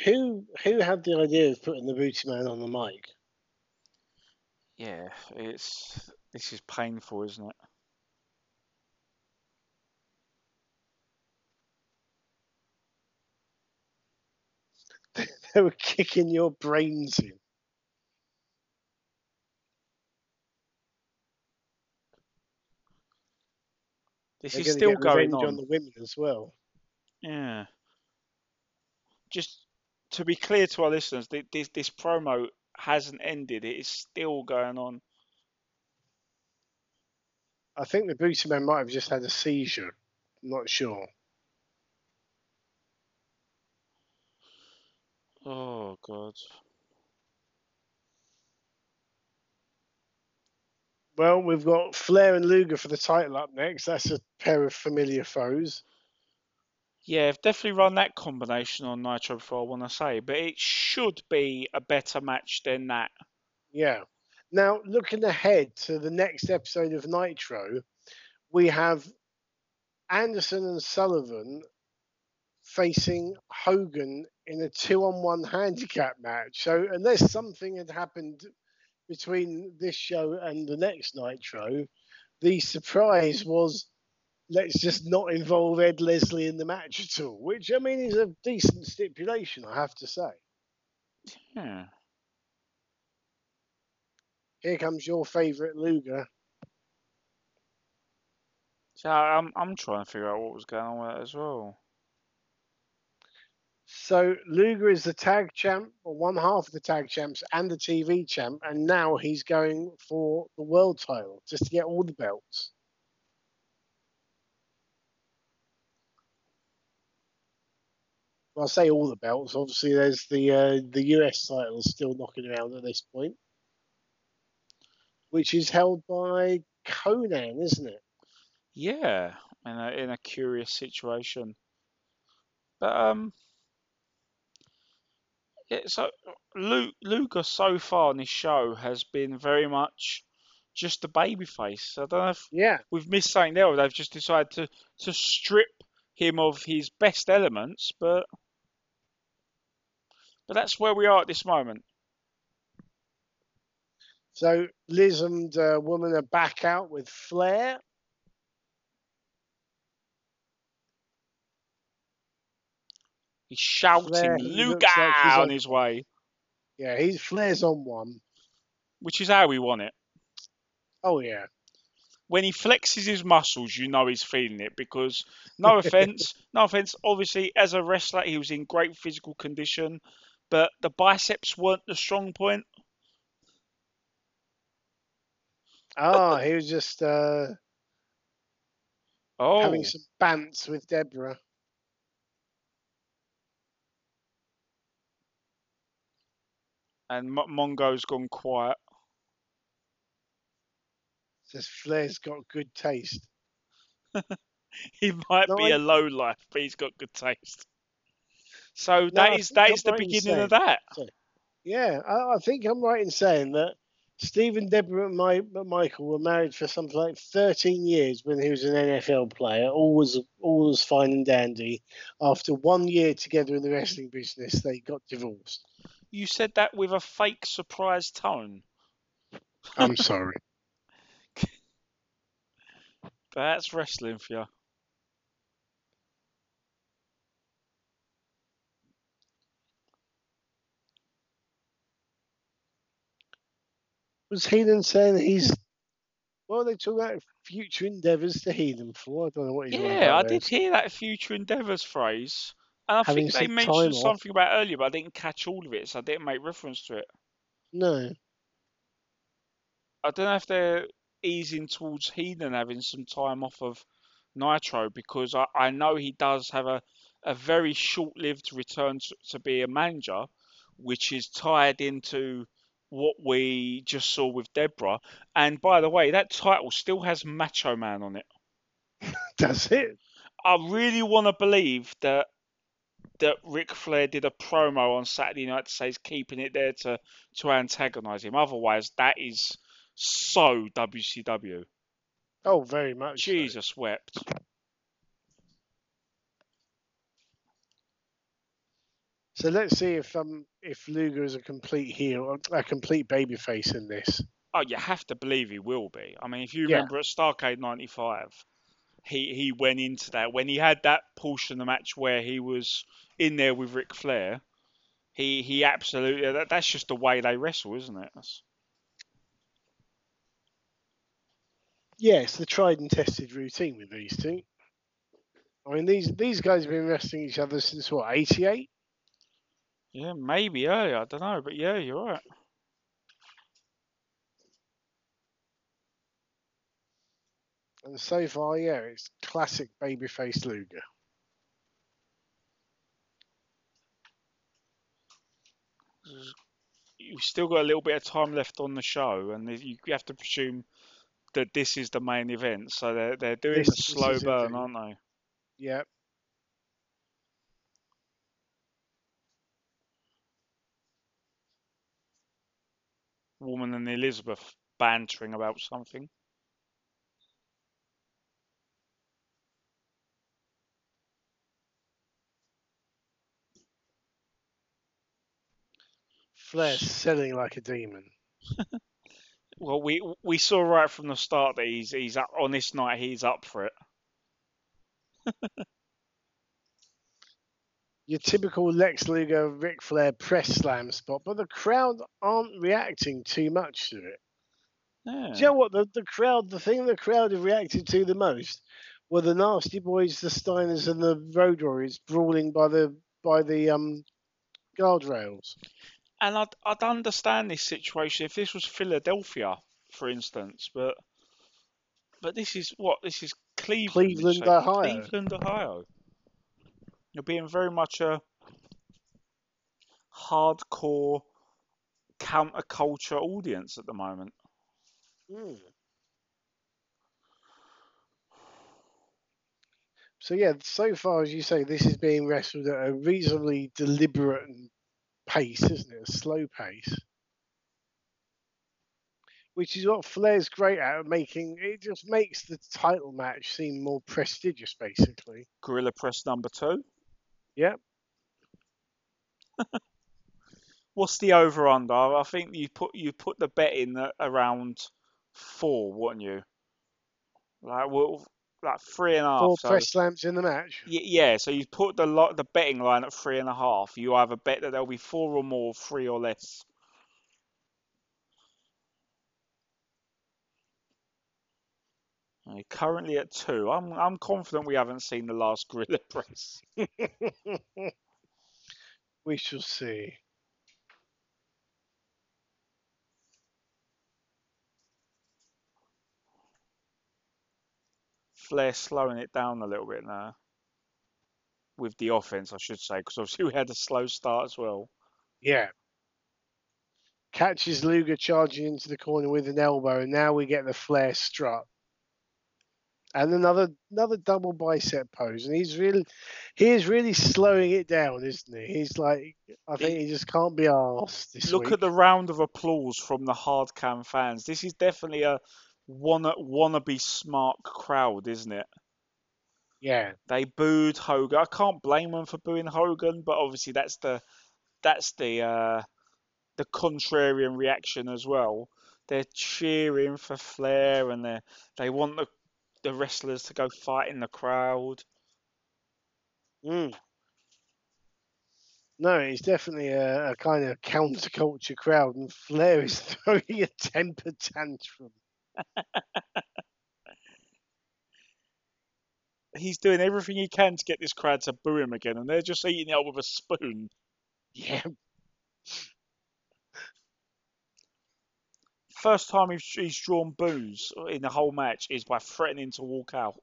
Who had the idea of putting the Booty Man on the mic? Yeah, this is painful, isn't it? They were kicking your brains in. This They're is still going on the women as well. Yeah. Just to be clear to our listeners, this promo hasn't ended. It is still going on. I think the Booty Man might have just had a seizure. Not sure. Oh, God. Well, we've got Flair and Luger for the title up next. That's a pair of familiar foes. Yeah, I've definitely run that combination on Nitro before, I want to say. But it should be a better match than that. Yeah. Now, looking ahead to the next episode of Nitro, we have Anderson and Sullivan facing Hogan in a 2-on-1 handicap match. So unless something had happened between this show and the next Nitro, the surprise was let's just not involve Ed Leslie in the match at all, which, I mean, is a decent stipulation, I have to say. Yeah. Here comes your favourite Luger. So I'm trying to figure out what was going on with that as well. So Luger is the tag champ, or one half of the tag champs, and the TV champ, and now he's going for the world title just to get all the belts. Well, I say all the belts. Obviously, there's the US title still knocking around at this point, which is held by Conan, isn't it? Yeah, in a curious situation. But yeah, so Luger so far on this show has been very much just a babyface. I don't know if we've missed something there, or they've just decided to strip him of his best elements, but that's where we are at this moment. So Liz and Woman are back out with Flair. He's shouting Flair, Luger like he's on his way. Yeah, Flair's on one. Which is how we want it. Oh, yeah. When he flexes his muscles, you know he's feeling it because, no offence, obviously, as a wrestler, he was in great physical condition, but the biceps weren't the strong point. Oh, he was just having some bants with Deborah. And Mongo's gone quiet. Says Flair's got good taste. He might be a low life, but he's got good taste. So that is the beginning of that. Sorry. Yeah, I think I'm right in saying that Steve and Deborah and Michael were married for something like 13 years when he was an NFL player. All was fine and dandy. After 1 year together in the wrestling business, they got divorced. You said that with a fake surprise tone. I'm sorry. That's wrestling for you. Was Heenan saying he's... Well, they talk about future endeavours to Heenan for. I don't know what he's talking about. Yeah, I did hear that future endeavours phrase. And I think they mentioned something about it earlier, but I didn't catch all of it, so I didn't make reference to it. No. I don't know if they're easing towards Heenan having some time off of Nitro, because I know he does have a very short-lived return to be a manager, which is tied into what we just saw with Deborah. And by the way, that title still has Macho Man on it. Does it? I really want to believe that Ric Flair did a promo on Saturday night to say he's keeping it there to antagonise him. Otherwise, that is so WCW. Oh, very much. Jesus wept. So let's see if Luger is a complete heel, a complete babyface in this. Oh, you have to believe he will be. I mean, if you remember at Starrcade '95, he went into that when he had that portion of the match where he was in there with Ric Flair. He absolutely that's just the way they wrestle, isn't it? Yes, the tried and tested routine with these two. I mean, these guys have been wrestling each other since what, 88? Yeah, maybe earlier, I don't know, but yeah, you're right. And so far, yeah, it's classic babyface Luger. You've still got a little bit of time left on the show, and you have to presume that this is the main event. So they're doing this, a slow burn, aren't they? Yep. Woman and Elizabeth bantering about something. Flair's selling like a demon. Well, we saw right from the start that he's up, on this night he's up for it. Your typical Lex Luger, Ric Flair press slam spot, but the crowd aren't reacting too much to it. Yeah. Do you know what? The thing the crowd have reacted to the most were the Nasty Boys, the Steiners, and the Road Warriors brawling by the guardrails. And I'd understand this situation if this was Philadelphia, for instance, but this is Cleveland, Ohio. Cleveland, Ohio. You're being very much a hardcore counterculture audience at the moment. Mm. So yeah, so far as you say, this is being wrestled at a reasonably deliberate pace, isn't it? A slow pace, which is what Flair's great at making. It just makes the title match seem more prestigious, basically. Gorilla press number 2. Yep. What's the over under? I think you put the bet in around 4, wouldn't you? Like 3.5. 4 press slams in the match. Yeah, so you put the betting line at 3.5. You either bet that there'll be 4 or more, 3 or less. And you're currently at 2. I'm confident we haven't seen the last gorilla press. We shall see. Flair slowing it down a little bit now with the offense, I should say, because obviously we had a slow start as well. Yeah. Catches Luger charging into the corner with an elbow, and now we get the Flair strut and another double bicep pose, and he is really slowing it down, isn't he? He's like, I think he just can't be arsed this week. Look at the round of applause from the hard cam fans. This is definitely a wannabe smart crowd, isn't it? Yeah, they booed Hogan. I can't blame them for booing Hogan, but obviously that's the contrarian reaction as well. They're cheering for Flair, and they want the wrestlers to go fight in the crowd. Mm. No, it's definitely a kind of counterculture crowd, and Flair is throwing a temper tantrum. He's doing everything he can to get this crowd to boo him again, and they're just eating it up with a spoon. Yeah. First time he's drawn boos in the whole match is by threatening to walk out.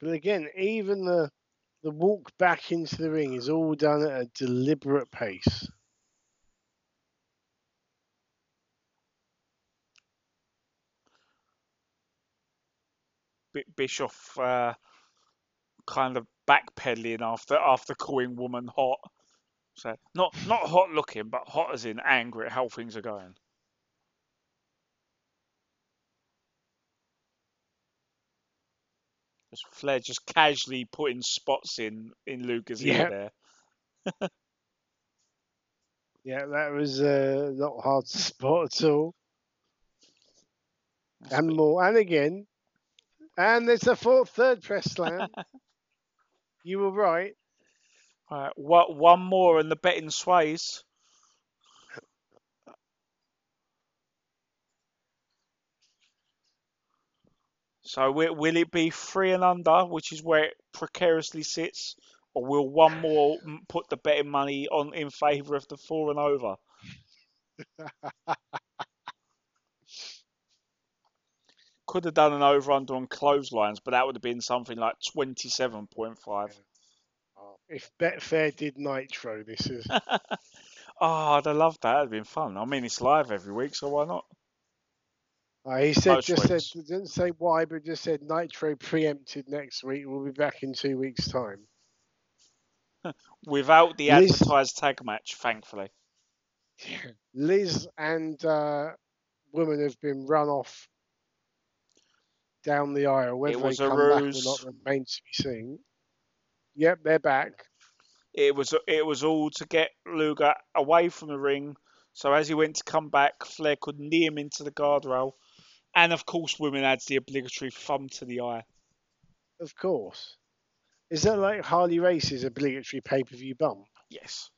But again, even the walk back into the ring is all done at a deliberate pace. Bischoff kind of backpedaling after calling Woman hot. So not hot looking, but hot as in angry at how things are going. Flair just casually putting spots in Luger's ear there. Yeah, that was not hard to spot at all. That's and big. More, and again, and it's a third press slam. You were right. All right, one more, and the betting sways. So will it be 3 and under, which is where it precariously sits, Or will one more put the betting money on in favour of the four and over? Could have done an over-under on clotheslines, but that would have been something like 27.5. If Betfair did Nitro, this is... I'd have loved that. That'd have been fun. I mean, it's live every week, so why not? He said, didn't say why, but just said Nitro preempted next week. We'll be back in 2 weeks' time. Without the advertised tag match, thankfully. Liz and Woman have been run off down the aisle. Whether they come back or not remains to be seen. Yep, they're back. It was all to get Luger away from the ring. So as he went to come back, Flair could knee him into the guardrail. And, of course, Woman adds the obligatory thumb to the eye. Of course. Is that like Harley Race's obligatory pay-per-view bump? Yes.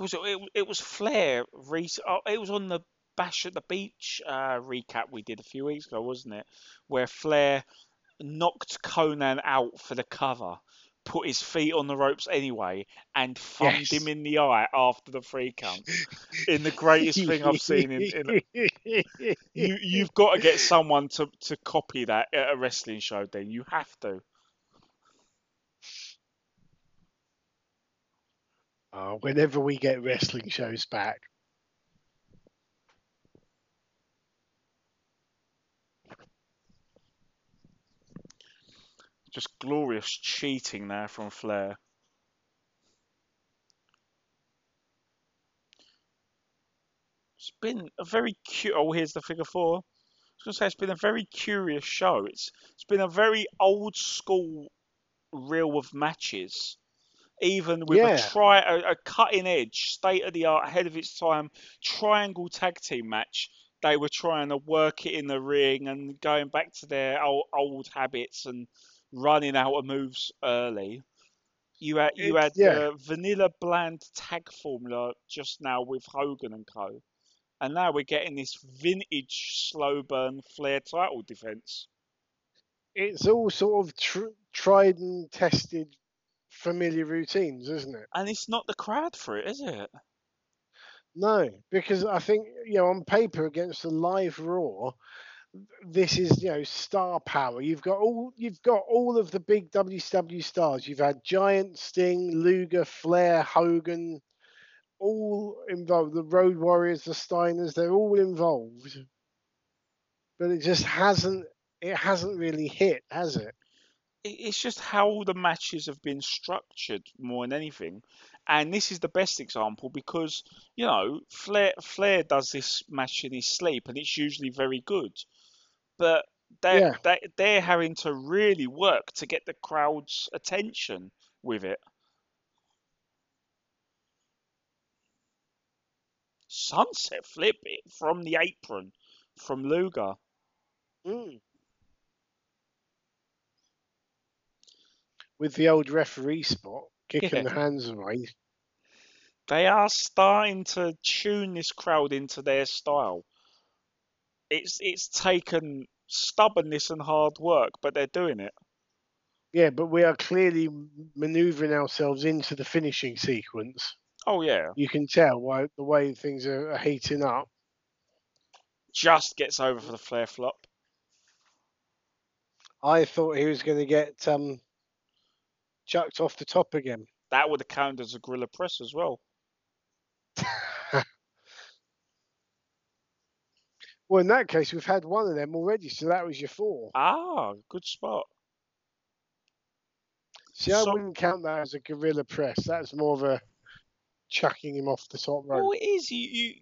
It was Flair. It was on the Bash at the Beach recap we did a few weeks ago, wasn't it? Where Flair knocked Conan out for the cover, put his feet on the ropes anyway, and thumbed him in the eye after the free count. In the greatest thing I've seen. You've got to get someone to copy that at a wrestling show, then. You have to. Whenever we get wrestling shows back. Just glorious cheating there from Flair. It's been a very cute... Oh, here's the figure four. I was going to say it's been a very curious show. It's been a very old school reel of matches. Even with a cutting edge, state of the art, ahead of its time, triangle tag team match. They were trying to work it in the ring and going back to their old habits and running out of moves early. You had the vanilla bland tag formula just now with Hogan and co. And now we're getting this vintage slow burn Flair title defense. It's all sort of tried and tested familiar routines, isn't it? And it's not the crowd for it, is it? No, because I think, on paper against the live Raw, this is, star power. You've got all of the big WCW stars. You've had Giant, Sting, Luger, Flair, Hogan, all involved. The Road Warriors, the Steiners, they're all involved. But it just hasn't really hit, has it? It's just how the matches have been structured more than anything. And this is the best example because, Flair does this match in his sleep and it's usually very good. But they're having to really work to get the crowd's attention with it. Sunset flip from the apron from Luger. Mm. With the old referee spot, kicking the hands away. They are starting to tune this crowd into their style. It's taken stubbornness and hard work, but they're doing it. Yeah, but we are clearly manoeuvring ourselves into the finishing sequence. Oh, yeah. You can tell why the way things are heating up. Just gets over for the Flair flop. I thought he was going to get... chucked off the top again. That would have counted as a gorilla press as well. Well, in that case, we've had one of them already, so that was your four. Ah, good spot. See, I wouldn't count that as a gorilla press. That's more of a chucking him off the top rope. Well, it is. The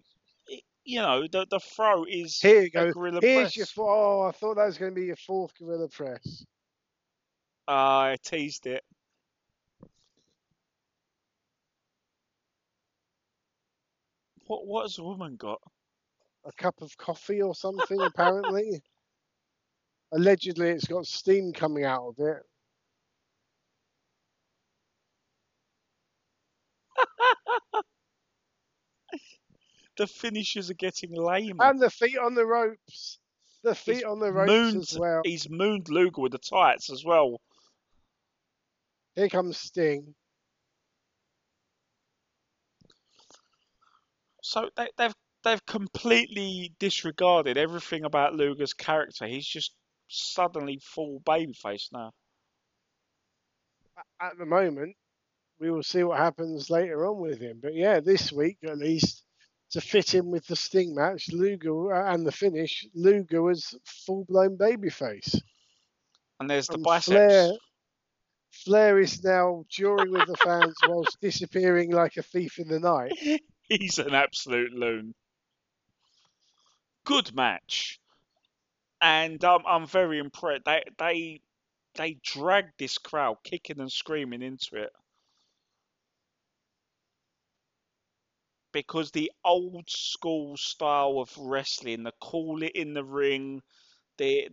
throw is here. You go. Gorilla Here's press. Your four. Oh, I thought that was going to be your fourth gorilla press. I teased it. What has the woman got? A cup of coffee or something, apparently. Allegedly, it's got steam coming out of it. The finishes are getting lame. And the feet on the ropes. the feet on the ropes as well. He's mooned Luger with the tights as well. Here comes Sting. So they've completely disregarded everything about Luger's character. He's just suddenly full babyface now. At the moment, we will see what happens later on with him. But yeah, this week at least, to fit in with the Sting match, Luger and the finish, Luger was full-blown babyface. And there's the biceps. Flair is now jawing with the fans whilst disappearing like a thief in the night. He's an absolute loon. Good match. And I'm very impressed. They dragged this crowd kicking and screaming into it. Because the old school style of wrestling, the call it in the ring, the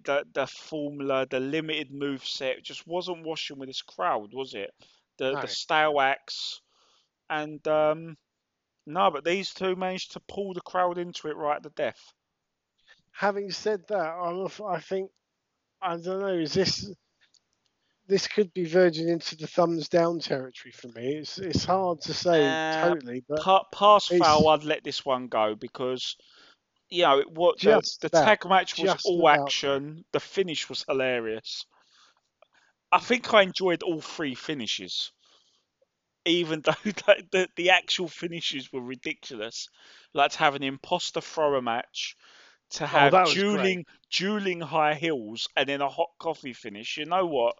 formula, the limited moveset, just wasn't washing with this crowd, was it? The stale acts. And no, but these two managed to pull the crowd into it right to death. Having said that, I think, I don't know, is this could be verging into the thumbs down territory for me. It's hard to say totally, but pass foul, I'd let this one go because what the tag match was all action. The finish was hilarious. I think I enjoyed all three finishes, even though the actual finishes were ridiculous. Like to have an imposter thrower match, to have dueling high heels, and then a hot coffee finish. You know what?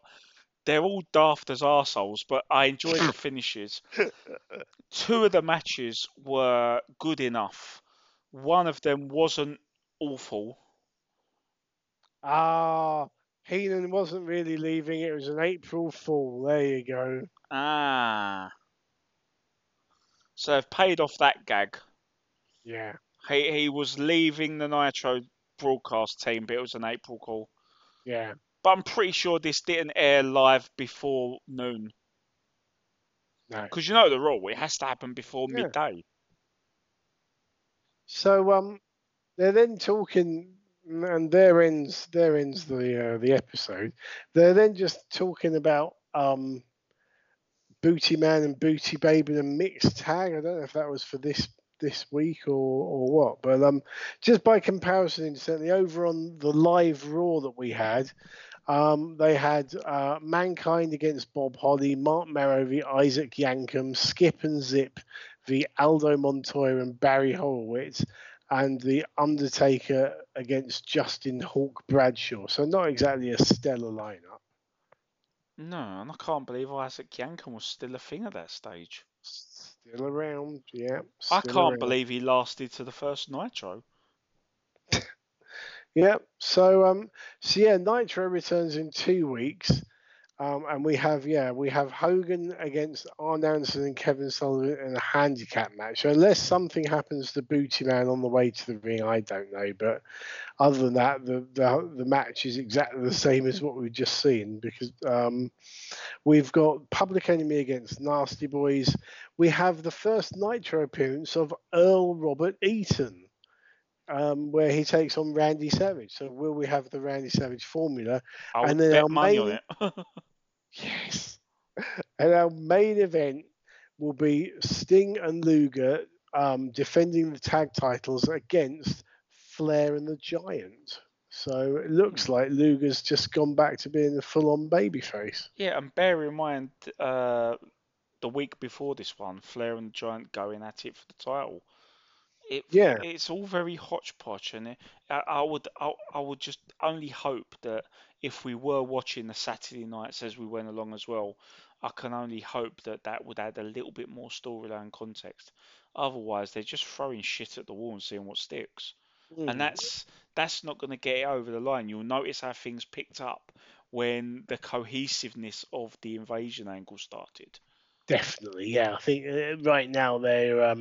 They're all daft as arseholes, but I enjoyed the finishes. Two of the matches were good enough. One of them wasn't awful. Heenan wasn't really leaving. It was an April Fool. There you go. So they've paid off that gag. Yeah. He was leaving the Nitro broadcast team, but it was an April call. Yeah. But I'm pretty sure this didn't air live before noon. No. Because you know the rule. It has to happen before midday. So they're then talking, and there ends the episode. They're then just talking about Booty Man and Booty Baby and mixed tag. I don't know if that was for this week or what, but just by comparison, incidentally, over on the live Raw that we had, they had Mankind against Bob Holly, Mark Marrow v Isaac Yankum, Skip and Zip v Aldo Montoya and Barry Horowitz, and The Undertaker against Justin Hawk Bradshaw. So not exactly a stellar lineup. No, and I can't believe Isaac Yankum was still a thing at that stage. Still around, yeah. I can't believe he lasted to the first Nitro. Yeah, so Nitro returns in 2 weeks, and we have Hogan against Arn Anderson and Kevin Sullivan in a handicap match. So unless something happens to Booty Man on the way to the ring, I don't know. But other than that, the match is exactly the same as what we've just seen, because we've got Public Enemy against Nasty Boys. We have the first Nitro appearance of Earl Robert Eaton, where he takes on Randy Savage. So will we have the Randy Savage formula? I would bet money on it. Yes. And our main event will be Sting and Luger defending the tag titles against Flair and the Giant. So it looks like Luger's just gone back to being a full-on babyface. Yeah, and bear in mind... the week before this one, Flair and the Giant going at it for the title. It's all very hodgepodge, and I would just only hope that if we were watching the Saturday nights as we went along as well, I can only hope that would add a little bit more storyline context. Otherwise, they're just throwing shit at the wall and seeing what sticks, and that's not going to get it over the line. You'll notice how things picked up when the cohesiveness of the invasion angle started. Definitely, yeah. I think right now they're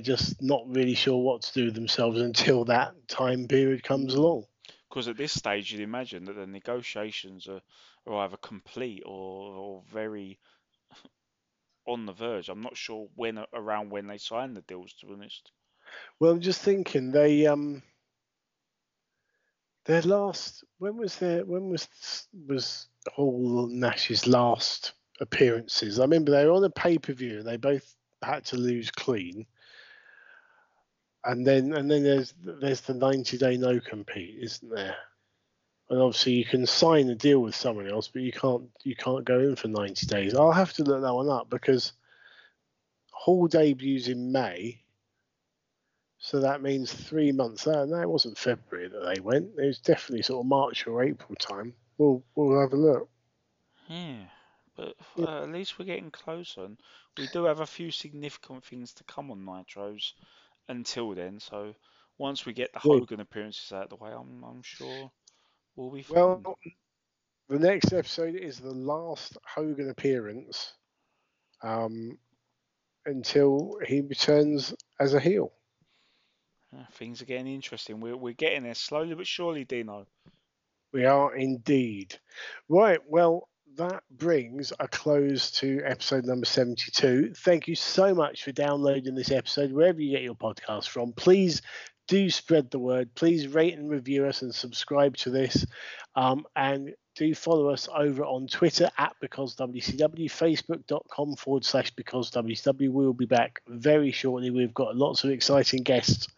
just not really sure what to do with themselves until that time period comes along. Because at this stage, you'd imagine that the negotiations are either complete or very on the verge. I'm not sure when they signed the deals, to be honest. Well, I'm just thinking Their last, when was Hall Nash's last appearances? I remember they were on a pay-per-view. They both had to lose clean. And then there's the 90-day no-compete, isn't there? And obviously you can sign a deal with someone else, but you can't go in for 90 days. I'll have to look that one up because Hall debuts in May. So that means 3 months. That wasn't February that they went. It was definitely sort of March or April time. We'll have a look. Yeah, but at least we're getting closer. And we do have a few significant things to come on Nitros until then. So once we get the Hogan appearances out of the way, I'm sure we'll be fine. Well, the next episode is the last Hogan appearance until he returns as a heel. Things are getting interesting. We're getting there slowly but surely, Dino. We are indeed. Right, well, that brings a close to episode number 72. Thank you so much for downloading this episode, wherever you get your podcast from. Please do spread the word. Please rate and review us and subscribe to this. And do follow us over on Twitter at BecauseWCW, Facebook.com/BecauseWCW. We'll be back very shortly. We've got lots of exciting guests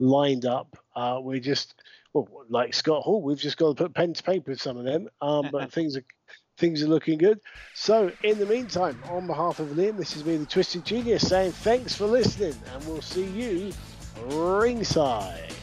lined up. We're just, well, like Scott Hall, we've just got to put pen to paper with some of them. But things are looking good. So in the meantime, on behalf of Liam, this has been the Twisted Genius saying thanks for listening, and we'll see you ringside.